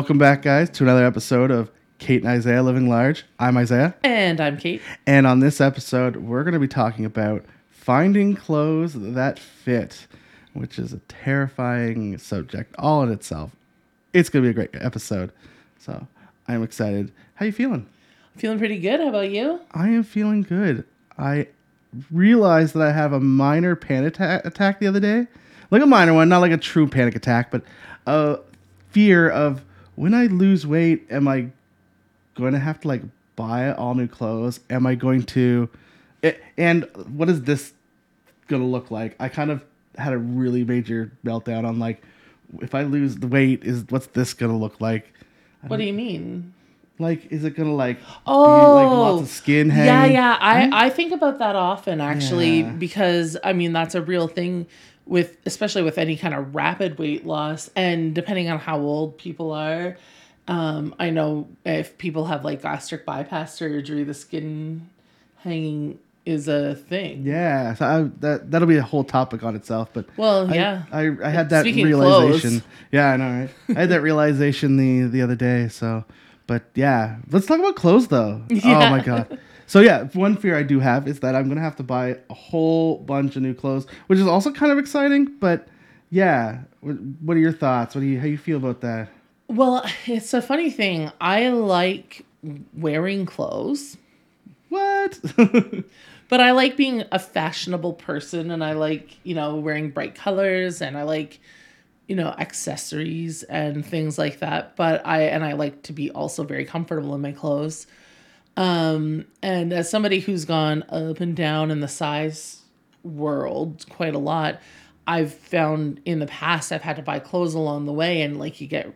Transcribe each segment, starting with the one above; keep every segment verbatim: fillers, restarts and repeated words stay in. Welcome back, guys, to another episode of Kate and Isaiah Living Large. I'm Isaiah. And I'm Kate. And on this episode, we're going to be talking about finding clothes that fit, which is a terrifying subject all in itself. It's going to be a great episode, so I'm excited. How you feeling? I'm feeling pretty good. How about you? I am feeling good. I realized that I have a minor panic atta- attack the other day. Like a minor one, not like a true panic attack, but a fear of when I lose weight, am I going to have to like buy all new clothes? Am I going to... It, and what is this going to look like? I kind of had a really major meltdown on like, if I lose the weight, is what's this going to look like? What do you mean? Like, is it going to like oh, be like lots of skin hanging? Yeah, yeah. I, I think about that often actually yeah. because, I mean, that's a real thing with, especially with any kind of rapid weight loss and depending on how old people are. Um, I know if people have like gastric bypass surgery, the skin hanging is a thing. Yeah, so I, that that'll be a whole topic on itself. But well, I, yeah, I, I had that Speaking realization. Yeah, I know, right? I had that realization the the other day. So, but yeah, let's talk about clothes though. Yeah. Oh my god. So yeah, one fear I do have is that I'm gonna have to buy a whole bunch of new clothes, which is also kind of exciting. But yeah, what are your thoughts? What do you how you feel about that? Well, it's a funny thing. I like wearing clothes. What? But I like being a fashionable person and I like, you know, wearing bright colors and I like, you know, accessories and things like that. But I, and I like to be also very comfortable in my clothes. Um, and as somebody who's gone up and down in the size world quite a lot, I've found in the past I've had to buy clothes along the way and like you get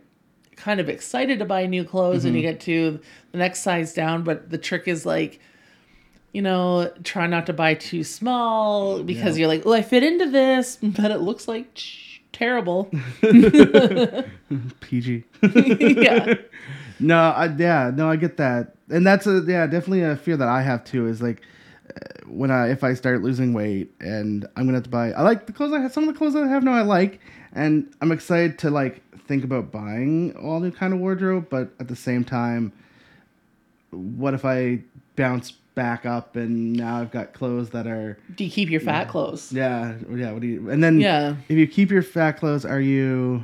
kind of excited to buy new clothes mm-hmm. and you get to the next size down. But the trick is like, you know, try not to buy too small because yeah. you're like, oh, I fit into this, but it looks like sh- terrible. P G. yeah. No, I, yeah, no, I get that. And that's a, yeah, definitely a fear that I have too is like uh, when I, if I start losing weight and I'm going to have to buy, I like the clothes I have, some of the clothes that I have now I like, and I'm excited to like think about buying all new kind of wardrobe. But at the same time, what if I bounce back up and now I've got clothes that are... Do you keep your fat yeah, clothes? Yeah. Yeah. What do you... And then yeah. if you keep your fat clothes, are you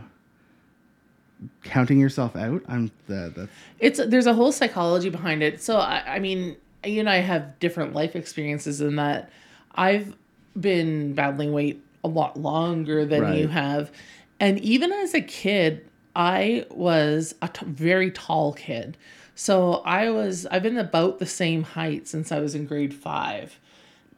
counting yourself out? I'm... Uh, that's... It's... There's a whole psychology behind it. So, I, I mean, you and I have different life experiences in that I've been battling weight a lot longer than right. you have. And even as a kid, I was a t- very tall kid. So I was, I've been about the same height since I was in grade five.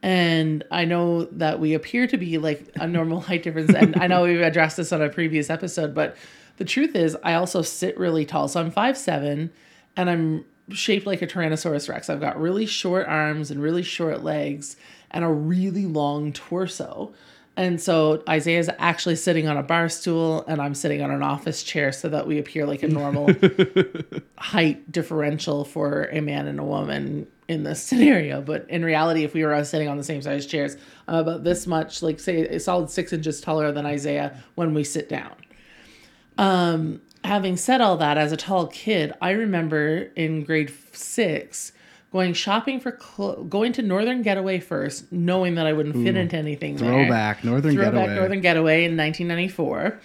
And I know that we appear to be like a normal height difference. And I know we've addressed this on a previous episode, but the truth is I also sit really tall. So I'm five seven and I'm shaped like a Tyrannosaurus Rex. I've got really short arms and really short legs and a really long torso. And so Isaiah's actually sitting on a bar stool and I'm sitting on an office chair so that we appear like a normal height differential for a man and a woman in this scenario. But in reality, if we were all sitting on the same size chairs, uh, about this much, like say a solid six inches taller than Isaiah when we sit down. Um, having said all that, as a tall kid, I remember in grade six going shopping for cl- going to Northern Getaway first, knowing that I wouldn't fit Ooh, into anything throwback, there. Throwback Northern throwback Getaway. Throwback Northern Getaway in nineteen ninety-four.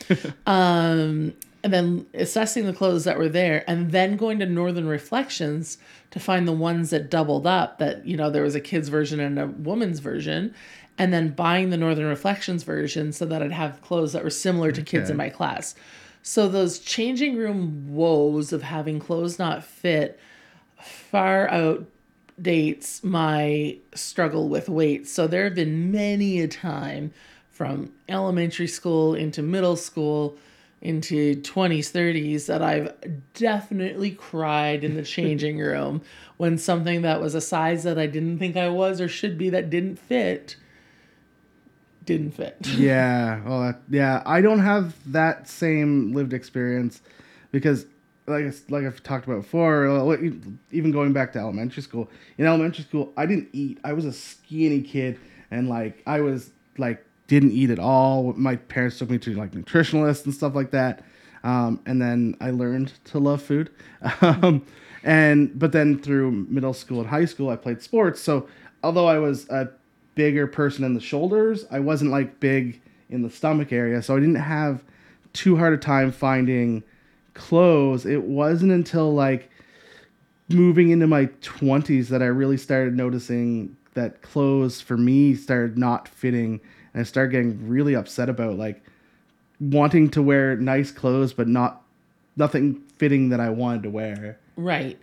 um, and then assessing the clothes that were there and then going to Northern Reflections to find the ones that doubled up that, you know, there was a kid's version and a woman's version and then buying the Northern Reflections version so that I'd have clothes that were similar to okay. kids in my class. So those changing room woes of having clothes not fit far out dates my struggle with weight. So there have been many a time from elementary school into middle school into twenties, thirties that I've definitely cried in the changing room when something that was a size that I didn't think I was or should be that didn't fit didn't fit. yeah. Well, that, yeah. I don't have that same lived experience because Like, like I've talked about before, even going back to elementary school. In elementary school, I didn't eat. I was a skinny kid, and like I was like didn't eat at all. My parents took me to like nutritionists and stuff like that. Um, and then I learned to love food. Um, and but then through middle school and high school, I played sports. So although I was a bigger person in the shoulders, I wasn't like big in the stomach area. So I didn't have too hard a time finding clothes. It wasn't until like moving into my twenties that I really started noticing that clothes for me started not fitting. And I started getting really upset about like wanting to wear nice clothes, but not nothing fitting that I wanted to wear. Right.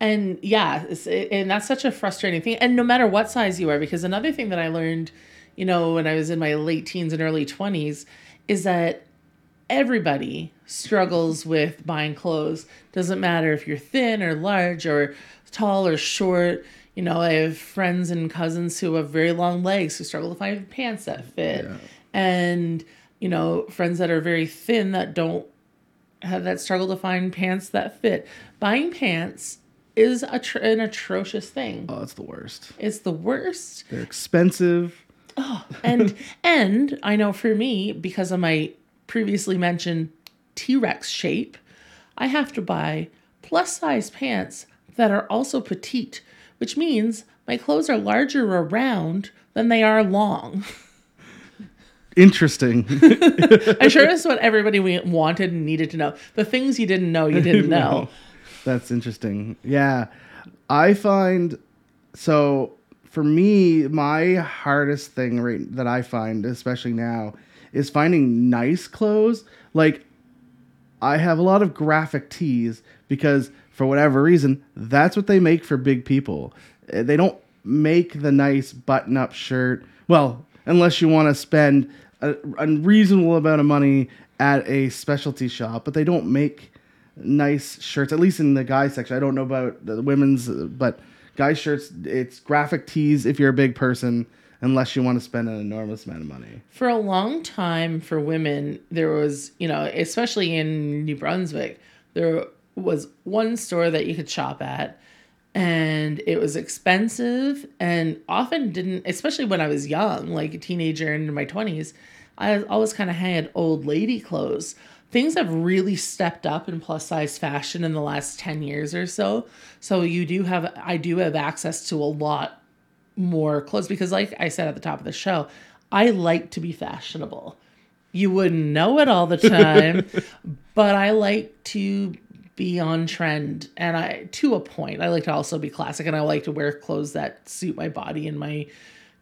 And yeah, and that's such a frustrating thing. And no matter what size you are, because another thing that I learned, you know, when I was in my late teens and early twenties is that everybody struggles with buying clothes. Doesn't matter if you're thin or large or tall or short. You know, I have friends and cousins who have very long legs who struggle to find pants that fit. Yeah. And, you know, friends that are very thin that don't have that struggle to find pants that fit. Buying pants is a tr- an atrocious thing. Oh, it's the worst. It's the worst. They're expensive. Oh, and and I know for me, because of my previously mentioned T-Rex shape, I have to buy plus size pants that are also petite, which means my clothes are larger around than they are long. Interesting. I'm sure that's what everybody wanted and needed to know. The things you didn't know, you didn't know. No, that's interesting. Yeah. I find, so for me, my hardest thing right that I find, especially now, is finding nice clothes. Like, I have a lot of graphic tees because for whatever reason, that's what they make for big people. They don't make the nice button-up shirt. Well, unless you want to spend a unreasonable amount of money at a specialty shop, but they don't make nice shirts, at least in the guy section. I don't know about the women's, but guy shirts, it's graphic tees if you're a big person, unless you want to spend an enormous amount of money. For a long time for women, there was, you know, especially in New Brunswick, there was one store that you could shop at, and it was expensive and often didn't, especially when I was young, like a teenager in my twenties, I always kind of had old lady clothes. Things have really stepped up in plus size fashion in the last ten years or so. So you do have, I do have access to a lot more clothes because, like I said at the top of the show, I like to be fashionable. You wouldn't know it all the time, but I like to be on trend, and I to a point. I like to also be classic, and I like to wear clothes that suit my body and my,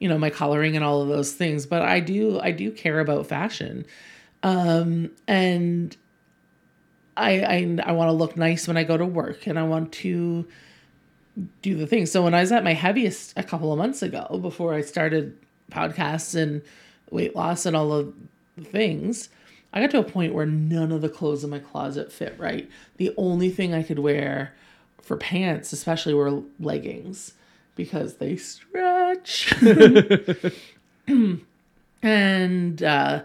you know, my coloring and all of those things. But I do, I do care about fashion, um, and I I, I want to look nice when I go to work, and I want to do the thing. So when I was at my heaviest a couple of months ago, before I started podcasts and weight loss and all of the things, I got to a point where none of the clothes in my closet fit right. The only thing I could wear for pants, especially, were leggings because they stretch. and, uh,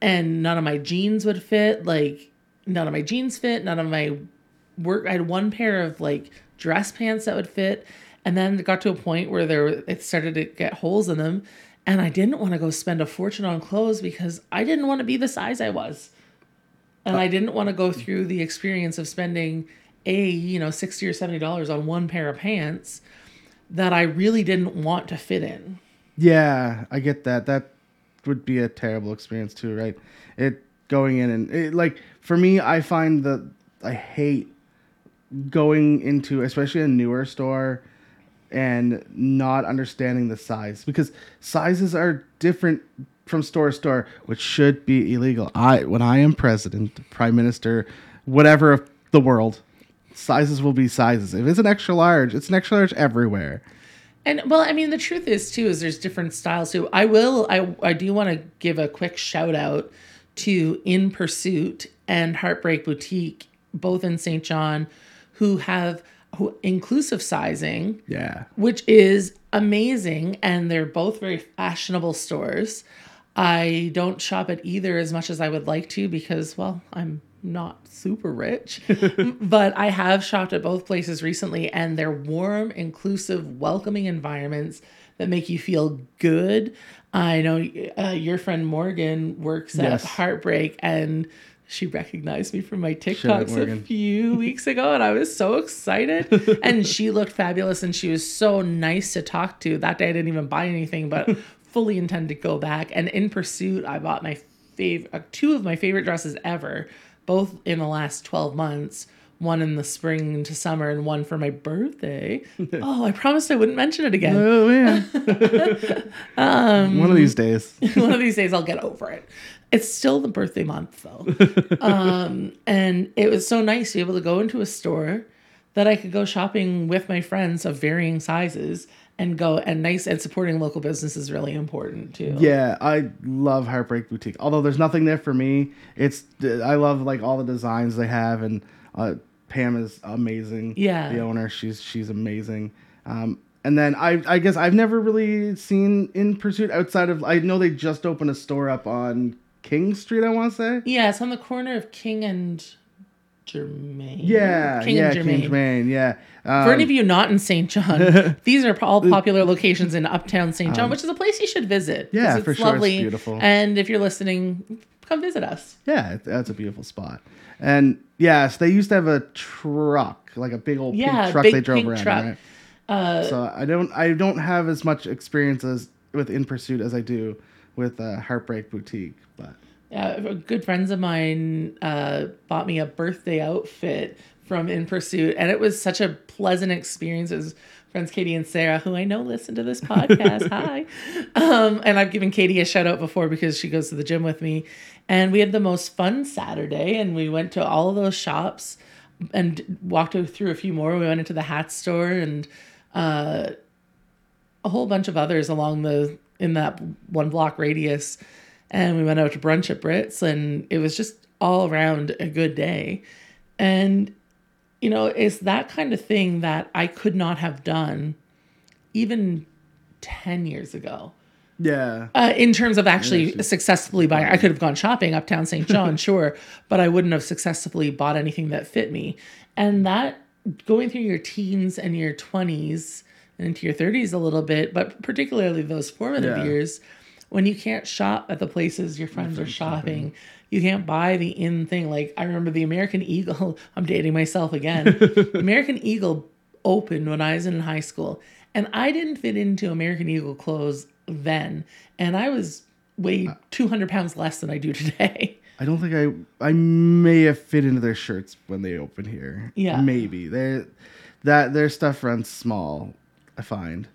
and none of my jeans would fit. Like none of my jeans fit, none of my work. I had one pair of like dress pants that would fit, and then it got to a point where there it started to get holes in them, and I didn't want to go spend a fortune on clothes because I didn't want to be the size I was, and I didn't want to go through the experience of spending a you know sixty or seventy dollars on one pair of pants that I really didn't want to fit in. Yeah, I get that. That would be a terrible experience too, right? It going in and it, like for me, I find that I hate going into especially a newer store and not understanding the size, because sizes are different from store to store, which should be illegal. I, when I am president, prime minister, whatever of the world, sizes will be sizes. If it's an extra large, it's an extra large everywhere. And well, I mean, the truth is too, is there's different styles too. I will, I, I do want to give a quick shout out to In Pursuit and Heartbreak Boutique, both in Saint John, who have who, inclusive sizing, yeah, which is amazing. And they're both very fashionable stores. I don't shop at either as much as I would like to because, well, I'm not super rich, but I have shopped at both places recently, and they're warm, inclusive, welcoming environments that make you feel good. I know uh, your friend Morgan works at yes. Heartbreak, and She recognized me from my TikToks a few weeks ago, and I was so excited. And she looked fabulous, and she was so nice to talk to. That day, I didn't even buy anything, but fully intend to go back. And in Pursuit, I bought my fav- uh, two of my favorite dresses ever, both in the last twelve months. One in the spring into summer and one for my birthday. Oh, I promised I wouldn't mention it again. Oh, man. um, one of these days. One of these days I'll get over it. It's still the birthday month, though. um, and it was so nice to be able to go into a store that I could go shopping with my friends of varying sizes and go and nice and supporting local business is really important, too. Yeah, I love Heartbreak Boutique. Although there's nothing there for me. It's I love, like, all the designs they have, and uh, Pam is amazing. Yeah. The owner, she's she's amazing. Um, and then I I guess I've never really seen In Pursuit outside of... I know they just opened a store up on King Street, I want to say. Yeah, it's on the corner of King and Germain. Yeah, King yeah, and Germain. King Germain, yeah. Um, For any of you not in Saint John, these are all popular locations in Uptown Saint John, um, which is a place you should visit. Yeah, it's for sure. Lovely. It's beautiful. And if you're listening, come visit us. Yeah, that's a beautiful spot. And yes, they used to have a truck, like a big old yeah, pink truck big they drove around. Truck. Right? Uh, so I don't, I don't have as much experience as with In Pursuit as I do with uh, Heartbreak Boutique, but uh, good friends of mine uh, bought me a birthday outfit from In Pursuit, and it was such a pleasant experience. It was friends Katie and Sarah, who I know listen to this podcast. Hi. Um, and I've given Katie a shout out before because she goes to the gym with me. And we had the most fun Saturday, and we went to all of those shops and walked through a few more. We went into the hat store and uh, a whole bunch of others along the in that one block radius. And we went out to brunch at Brit's, and it was just all around a good day. And you know, it's that kind of thing that I could not have done even ten years ago. Yeah. Uh, in terms of actually yeah, successfully buying. I could have gone shopping uptown Saint John, sure, but I wouldn't have successfully bought anything that fit me. And that going through your teens and your twenties and into your thirties a little bit, but particularly those formative yeah. years, when you can't shop at the places your friends are shopping, shopping, you can't buy the in thing. Like, I remember the American Eagle. I'm dating myself again. American Eagle opened when I was in high school, and I didn't fit into American Eagle clothes then. And I was weighed uh, two hundred pounds less than I do today. I don't think I... I may have fit into their shirts when they opened here. Yeah. Maybe. They're, that their stuff runs small, I find.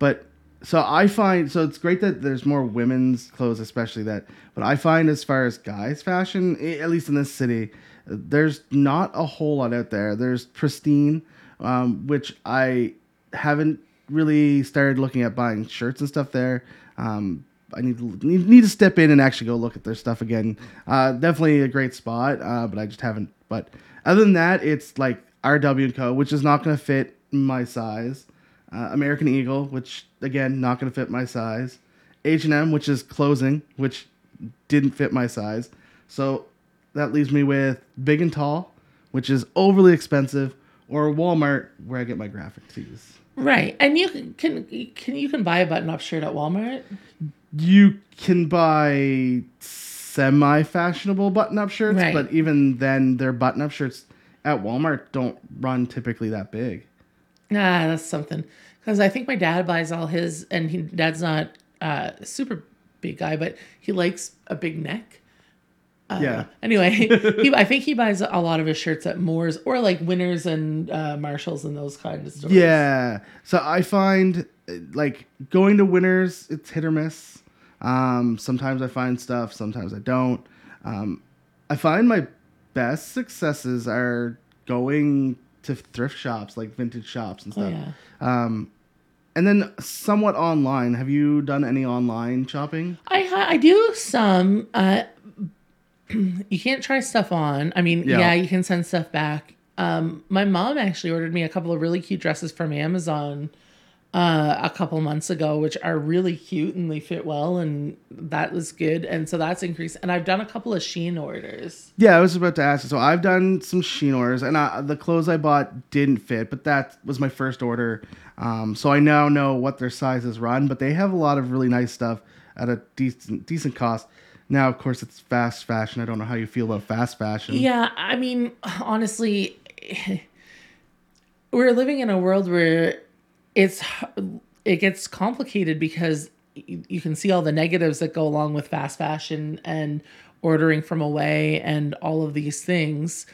But... So I find, so it's great that there's more women's clothes, especially that, but I find as far as guys fashion, at least in this city, there's not a whole lot out there. There's Pristine, um, which I haven't really started looking at buying shirts and stuff there. Um, I need to, need, need to step in and actually go look at their stuff again. Uh, definitely a great spot, uh, but I just haven't. But other than that, it's like R W and Co, which is not going to fit my size. Uh, American Eagle, which, again, not going to fit my size. H and M, which is closing, which didn't fit my size. So that leaves me with Big and Tall, which is overly expensive, or Walmart, where I get my graphic tees. Right. And you can, can, can you can buy a button-up shirt at Walmart? You can buy semi-fashionable button-up shirts, right. But even then, their button-up shirts at Walmart don't run typically that big. Nah, that's something. Because I think my dad buys all his, and he, dad's not a uh, super big guy, but he likes a big neck. Uh, yeah. Anyway, he, I think he buys a lot of his shirts at Moore's or like Winners and uh, Marshalls and those kind of stores. Yeah. So I find like going to Winners, it's hit or miss. Um, sometimes I find stuff, sometimes I don't. Um, I find my best successes are going to thrift shops, like vintage shops and stuff. Oh, yeah. Um, and then somewhat online. Have you done any online shopping? I ha- I do some. Uh, you can't try stuff on. I mean, yeah. yeah, you can send stuff back. Um, my mom actually ordered me a couple of really cute dresses from Amazon uh, a couple months ago, which are really cute and they fit well. And that was good. And so that's increased. And I've done a couple of Shein orders. Yeah, I was about to ask. So I've done some Shein orders, and I, the clothes I bought didn't fit, but that was my first order. Um, so I now know what their sizes run, but they have a lot of really nice stuff at a decent, decent cost. Now, of course, it's fast fashion. I don't know how you feel about fast fashion. Yeah, I mean, honestly, we're living in a world where it's it gets complicated because you can see all the negatives that go along with fast fashion and ordering from away and all of these things.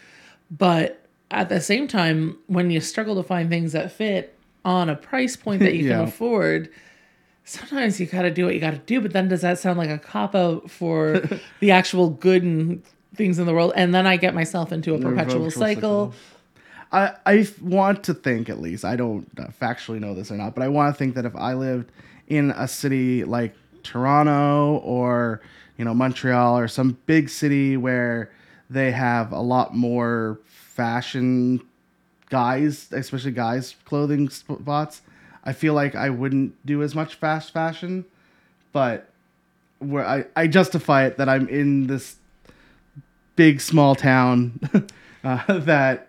But at the same time, when you struggle to find things that fit on a price point that you yeah. can afford, sometimes you got to do what you got to do, but then does that sound like a cop-out for the actual good and things in the world? And then I get myself into a perpetual, perpetual cycle. cycle. I, I want to think, at least, I don't factually know this or not, but I want to think that if I lived in a city like Toronto or, you know, Montreal or some big city where they have a lot more fashion guys, especially guys' clothing spots, I feel like I wouldn't do as much fast fashion, but where I, I justify it that I'm in this big, small town uh, that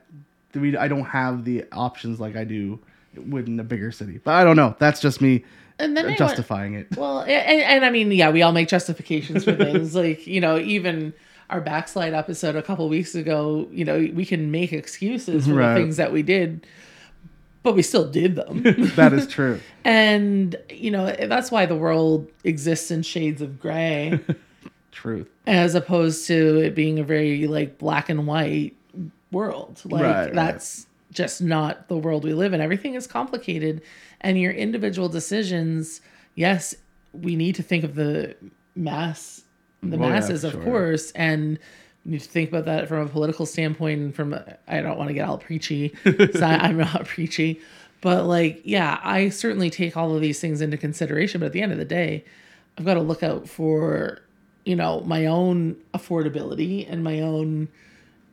we, I don't have the options like I do would in a bigger city. But I don't know. That's just me and then justifying went, it. Well, and, and I mean, yeah, we all make justifications for things. Like, you know, even our Backslide episode a couple weeks ago, you know, we can make excuses for right. the things that we did. But we still did them. That is true. And, you know, that's why the world exists in shades of gray. Truth. As opposed to it being a very, like, black and white world. Like, right, that's right. just not the world we live in. Everything is complicated. And your individual decisions, yes, we need to think of the mass, the well, masses, yeah, of sure. course. And you need to think about that from a political standpoint and from, I don't want to get all preachy, so I'm not preachy, but like, yeah, I certainly take all of these things into consideration, but at the end of the day, I've got to look out for, you know, my own affordability and my own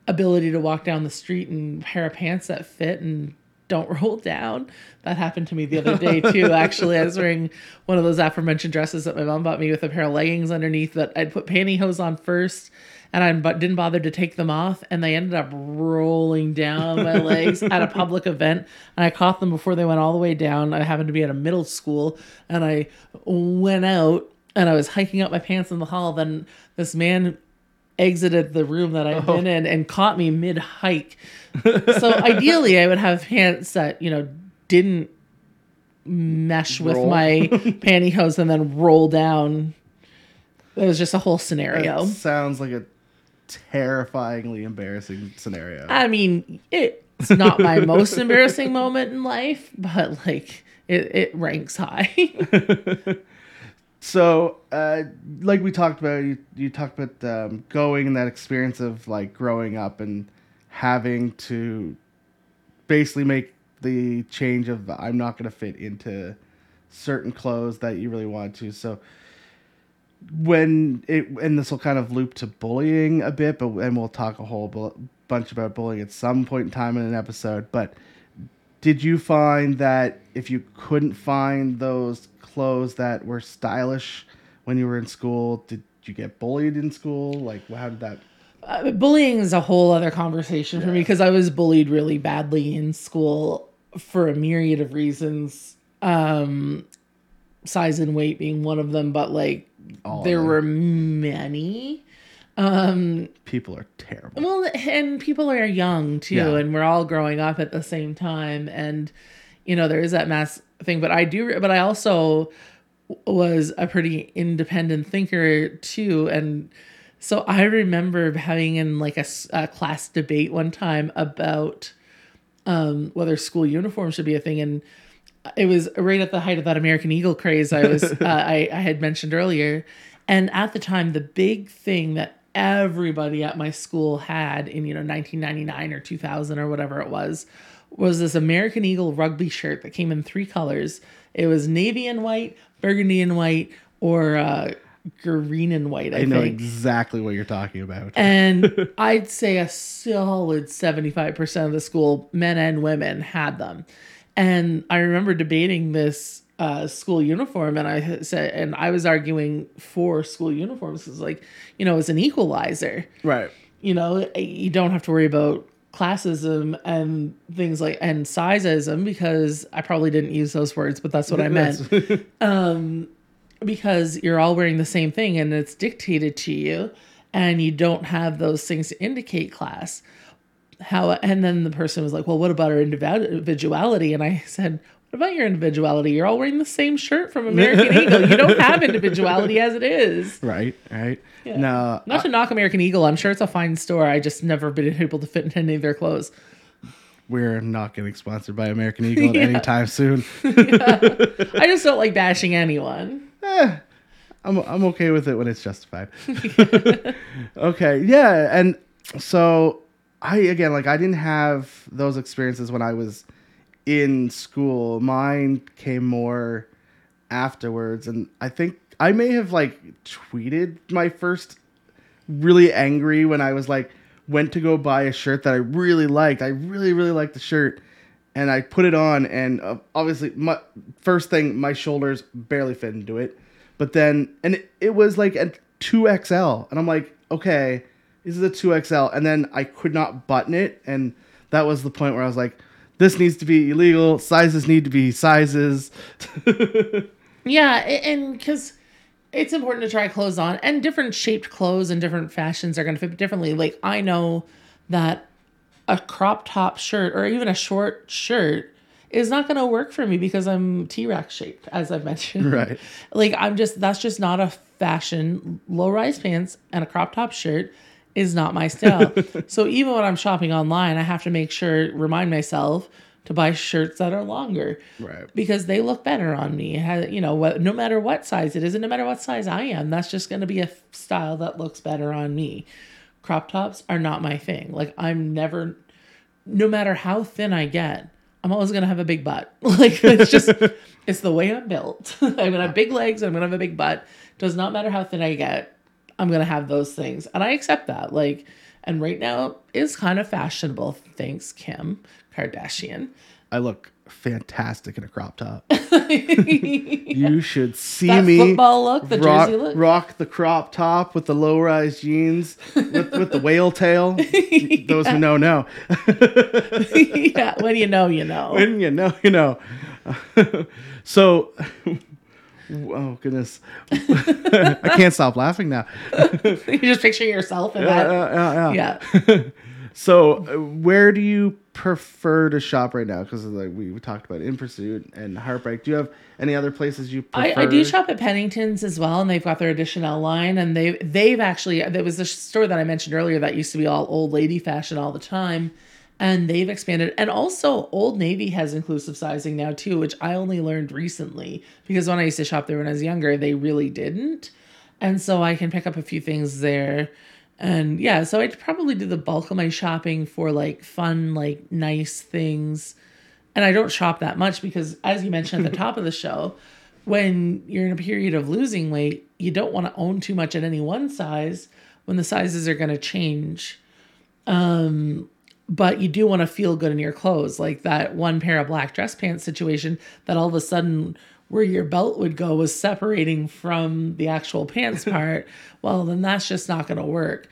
ability to walk down the street and pair of pants that fit and don't roll down. That happened to me the other day too. Actually, I was wearing one of those aforementioned dresses that my mom bought me with a pair of leggings underneath that I'd put pantyhose on first. And I didn't bother to take them off. And they ended up rolling down my legs at a public event. And I caught them before they went all the way down. I happened to be at a middle school. And I went out and I was hiking up my pants in the hall. Then this man exited the room that I'd oh. been in and caught me mid-hike. So ideally, I would have pants that, you know, didn't mesh roll. with my pantyhose and then roll down. It was just a whole scenario. It sounds like a terrifyingly embarrassing scenario. I mean, it's not my most embarrassing moment in life, but like it, it ranks high. So, uh, like we talked about, you, you talked about um, going and that experience of like growing up and having to basically make the change of I'm not going to fit into certain clothes that you really want to. So, when it, and this will kind of loop to bullying a bit, but and we'll talk a whole bu- bunch about bullying at some point in time in an episode. But did you find that if you couldn't find those clothes that were stylish when you were in school, did you get bullied in school? Like, how did that? Uh, bullying is a whole other conversation yeah. for me because I was bullied really badly in school for a myriad of reasons, um, size and weight being one of them, but like. All there were many. Um, people are terrible. Well, and people are young too, yeah. and we're all growing up at the same time. And you know, there is that mass thing. But I do. But I also was a pretty independent thinker too, and so I remember having in like a, a class debate one time about um, whether school uniforms should be a thing, and. It was right at the height of that American Eagle craze I was uh, I, I had mentioned earlier. And at the time, the big thing that everybody at my school had in, you know, nineteen ninety-nine or two thousand or whatever it was, was this American Eagle rugby shirt that came in three colors. It was navy and white, burgundy and white, or uh, green and white, I, I think. I know exactly what you're talking about. And I'd say a solid seventy-five percent of the school, men and women, had them. And I remember debating this uh, school uniform, and I said, and I was arguing for school uniforms because, like, you know, it's an equalizer, right? You know, you don't have to worry about classism and things like and sizeism because I probably didn't use those words, but that's what I meant. um, because you're all wearing the same thing and it's dictated to you and you don't have those things to indicate class. How, and then the person was like, well, what about our individuality? And I said, what about your individuality? You're all wearing the same shirt from American Eagle. You don't have individuality as it is. Right, right. Yeah. No, Not I, to knock American Eagle. I'm sure it's a fine store. I just never been able to fit in any of their clothes. We're not getting sponsored by American Eagle yeah. anytime soon. yeah. I just don't like bashing anyone. Eh, I'm I'm okay with it when it's justified. Okay, yeah. And so I, again, like I didn't have those experiences when I was in school. Mine came more afterwards, and I think I may have like tweeted my first really angry when I was like went to go buy a shirt that I really liked. I really really liked the shirt, and I put it on, and uh, obviously my first thing, my shoulders barely fit into it. But then, and it, it was like a two X L, and I'm like, okay, this is a two X L, and then I could not button it, and that was the point where I was like, this needs to be illegal. Sizes need to be sizes. Yeah, and because it's important to try clothes on, and different shaped clothes and different fashions are going to fit differently. Like, I know that a crop top shirt or even a short shirt is not going to work for me because I'm T-Rex shaped, as I've mentioned. Right. Like, I'm just, that's just not a fashion. Low-rise pants and a crop top shirt is not my style. So even when I'm shopping online, I have to make sure, remind myself to buy shirts that are longer. Right. Because they look better on me. You know, no matter what size it is and no matter what size I am, that's just going to be a style that looks better on me. Crop tops are not my thing. Like, I'm never, no matter how thin I get, I'm always going to have a big butt. Like, it's just, it's the way I'm built. I'm going to have big legs. I'm going to have a big butt. Does not matter how thin I get. I'm going to have those things. And I accept that. Like, and right now is kind of fashionable. Thanks, Kim Kardashian. I look fantastic in a crop top. You should see that me football look, the rock, jersey look. Rock the crop top with the low-rise jeans, with, with the whale tail. Yeah. Those who know, know. Yeah, when you know, you know. When you know, you know. So... Oh, goodness. I can't stop laughing now. You're just picturing yourself in yeah, that. Yeah. yeah, yeah. yeah. So where do you prefer to shop right now? Because like we, we talked about In Pursuit and Heartbreak. Do you have any other places you prefer? I, I do shop at Pennington's as well, and they've got their Additional line. And they, they've actually, there was the store that I mentioned earlier that used to be all old lady fashion all the time. And they've expanded. And also, Old Navy has inclusive sizing now, too, which I only learned recently. Because when I used to shop there when I was younger, they really didn't. And so I can pick up a few things there. And, yeah, so I'd probably do the bulk of my shopping for, like, fun, like, nice things. And I don't shop that much because, as you mentioned at the top of the show, when you're in a period of losing weight, you don't want to own too much at any one size when the sizes are going to change. Um... But you do want to feel good in your clothes. Like that one pair of black dress pants situation that all of a sudden where your belt would go was separating from the actual pants part. Well, then that's just not going to work.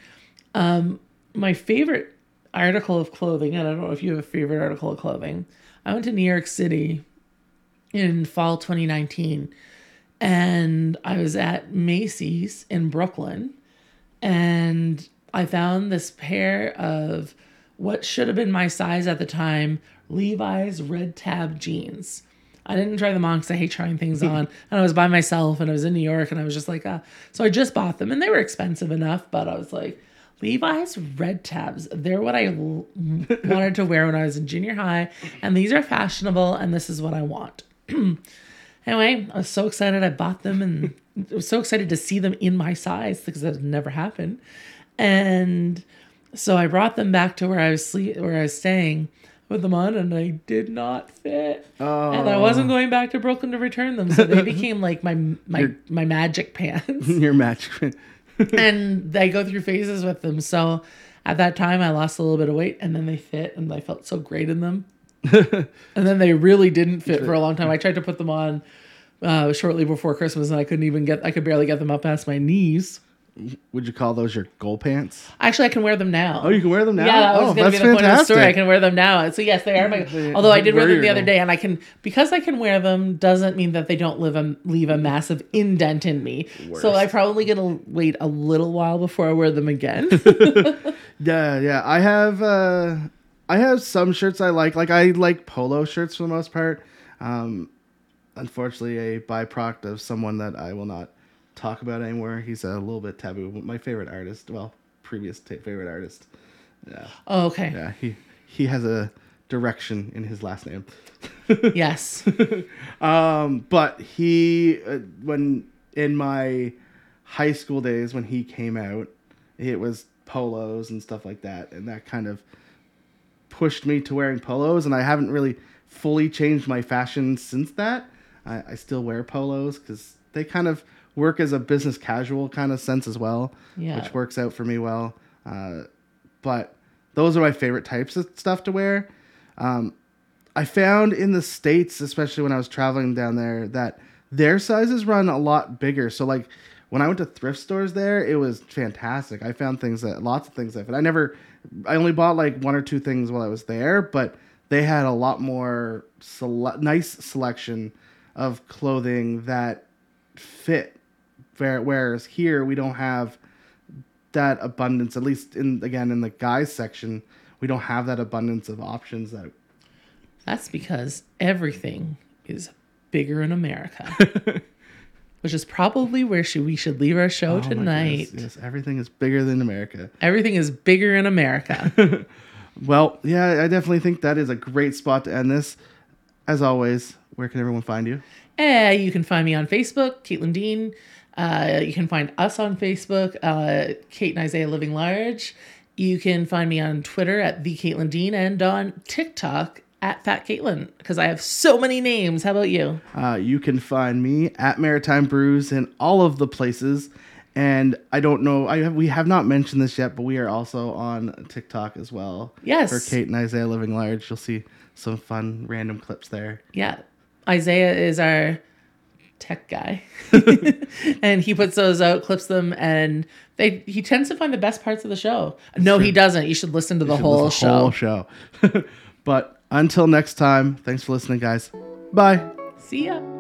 Um, my favorite article of clothing, and I don't know if you have a favorite article of clothing. I went to New York City in fall twenty nineteen, and I was at Macy's in Brooklyn, and I found this pair of what should have been my size at the time, Levi's red tab jeans. I didn't try them on because I hate trying things on. And I was by myself and I was in New York and I was just like, ah. So I just bought them and they were expensive enough, but I was like, Levi's red tabs. They're what I l- wanted to wear when I was in junior high. And these are fashionable and this is what I want. Anyway, I was so excited I bought them and I was so excited to see them in my size because that had never happened. And... so I brought them back to where I was sleep, where I was staying, with them on, and they did not fit. Oh. And I wasn't going back to Brooklyn to return them, so they became like my my your, my magic pants. Your magic pants. And I go through phases with them. So at that time, I lost a little bit of weight, and then they fit, and I felt so great in them. And then they really didn't fit for a long time. I tried to put them on uh, shortly before Christmas, and I couldn't even get. I could barely get them up past my knees. would you call those your goal pants? Actually, I can wear them now. Oh, you can wear them now? Yeah, that was oh, going to be the point of the story. I can wear them now. So yes, they are my goal. Although I did wear them the other day, and I can, because I can wear them doesn't mean that they don't live a, leave a massive indent in me. Worst. So I probably going to wait a little while before I wear them again. yeah, yeah. I have uh, I have some shirts I like. Like I like polo shirts for the most part. Um, unfortunately, a byproduct of someone that I will not talk about anymore. He's a little bit taboo. My favorite artist, well, previous t- favorite artist. Yeah. Oh, okay. Yeah, he he has a direction in his last name. Yes. um, but he, uh, when in my high school days, when he came out, it was polos and stuff like that, and that kind of pushed me to wearing polos, and I haven't really fully changed my fashion since that. I, I still wear polos because they kind of work as a business casual kind of sense as well, yeah. which works out for me well. Uh, but those are my favorite types of stuff to wear. Um, I found in the States, especially when I was traveling down there, that their sizes run a lot bigger. So like when I went to thrift stores there, it was fantastic. I found things that lots of things that I never, I only bought like one or two things while I was there, but they had a lot more sele- nice selection of clothing that fit. Whereas here we don't have that abundance, at least in again in the guys section, we don't have that abundance of options. That that's because everything is bigger in America, which is probably where she, we should leave our show oh tonight. Yes, everything is bigger than America. Everything is bigger in America. Well, yeah, I definitely think that is a great spot to end this. As always, where can everyone find you? Eh, you can find me on Facebook, Caitlin Dean. Uh, you can find us on Facebook, uh, Kate and Isaiah Living Large. You can find me on Twitter at the Caitlin Dean and on TikTok at Fat Caitlin because I have so many names. How about you? Uh, you can find me at Maritime Brews in all of the places. And I don't know, I have, we have not mentioned this yet, but we are also on TikTok as well. Yes. For Kate and Isaiah Living Large. You'll see some fun random clips there. Yeah. Isaiah is our tech guy. And he puts those out, clips them, and they he tends to find the best parts of the show. No, he doesn't. You should listen to the whole show. The whole show. But until next time, thanks for listening, guys. Bye. See ya.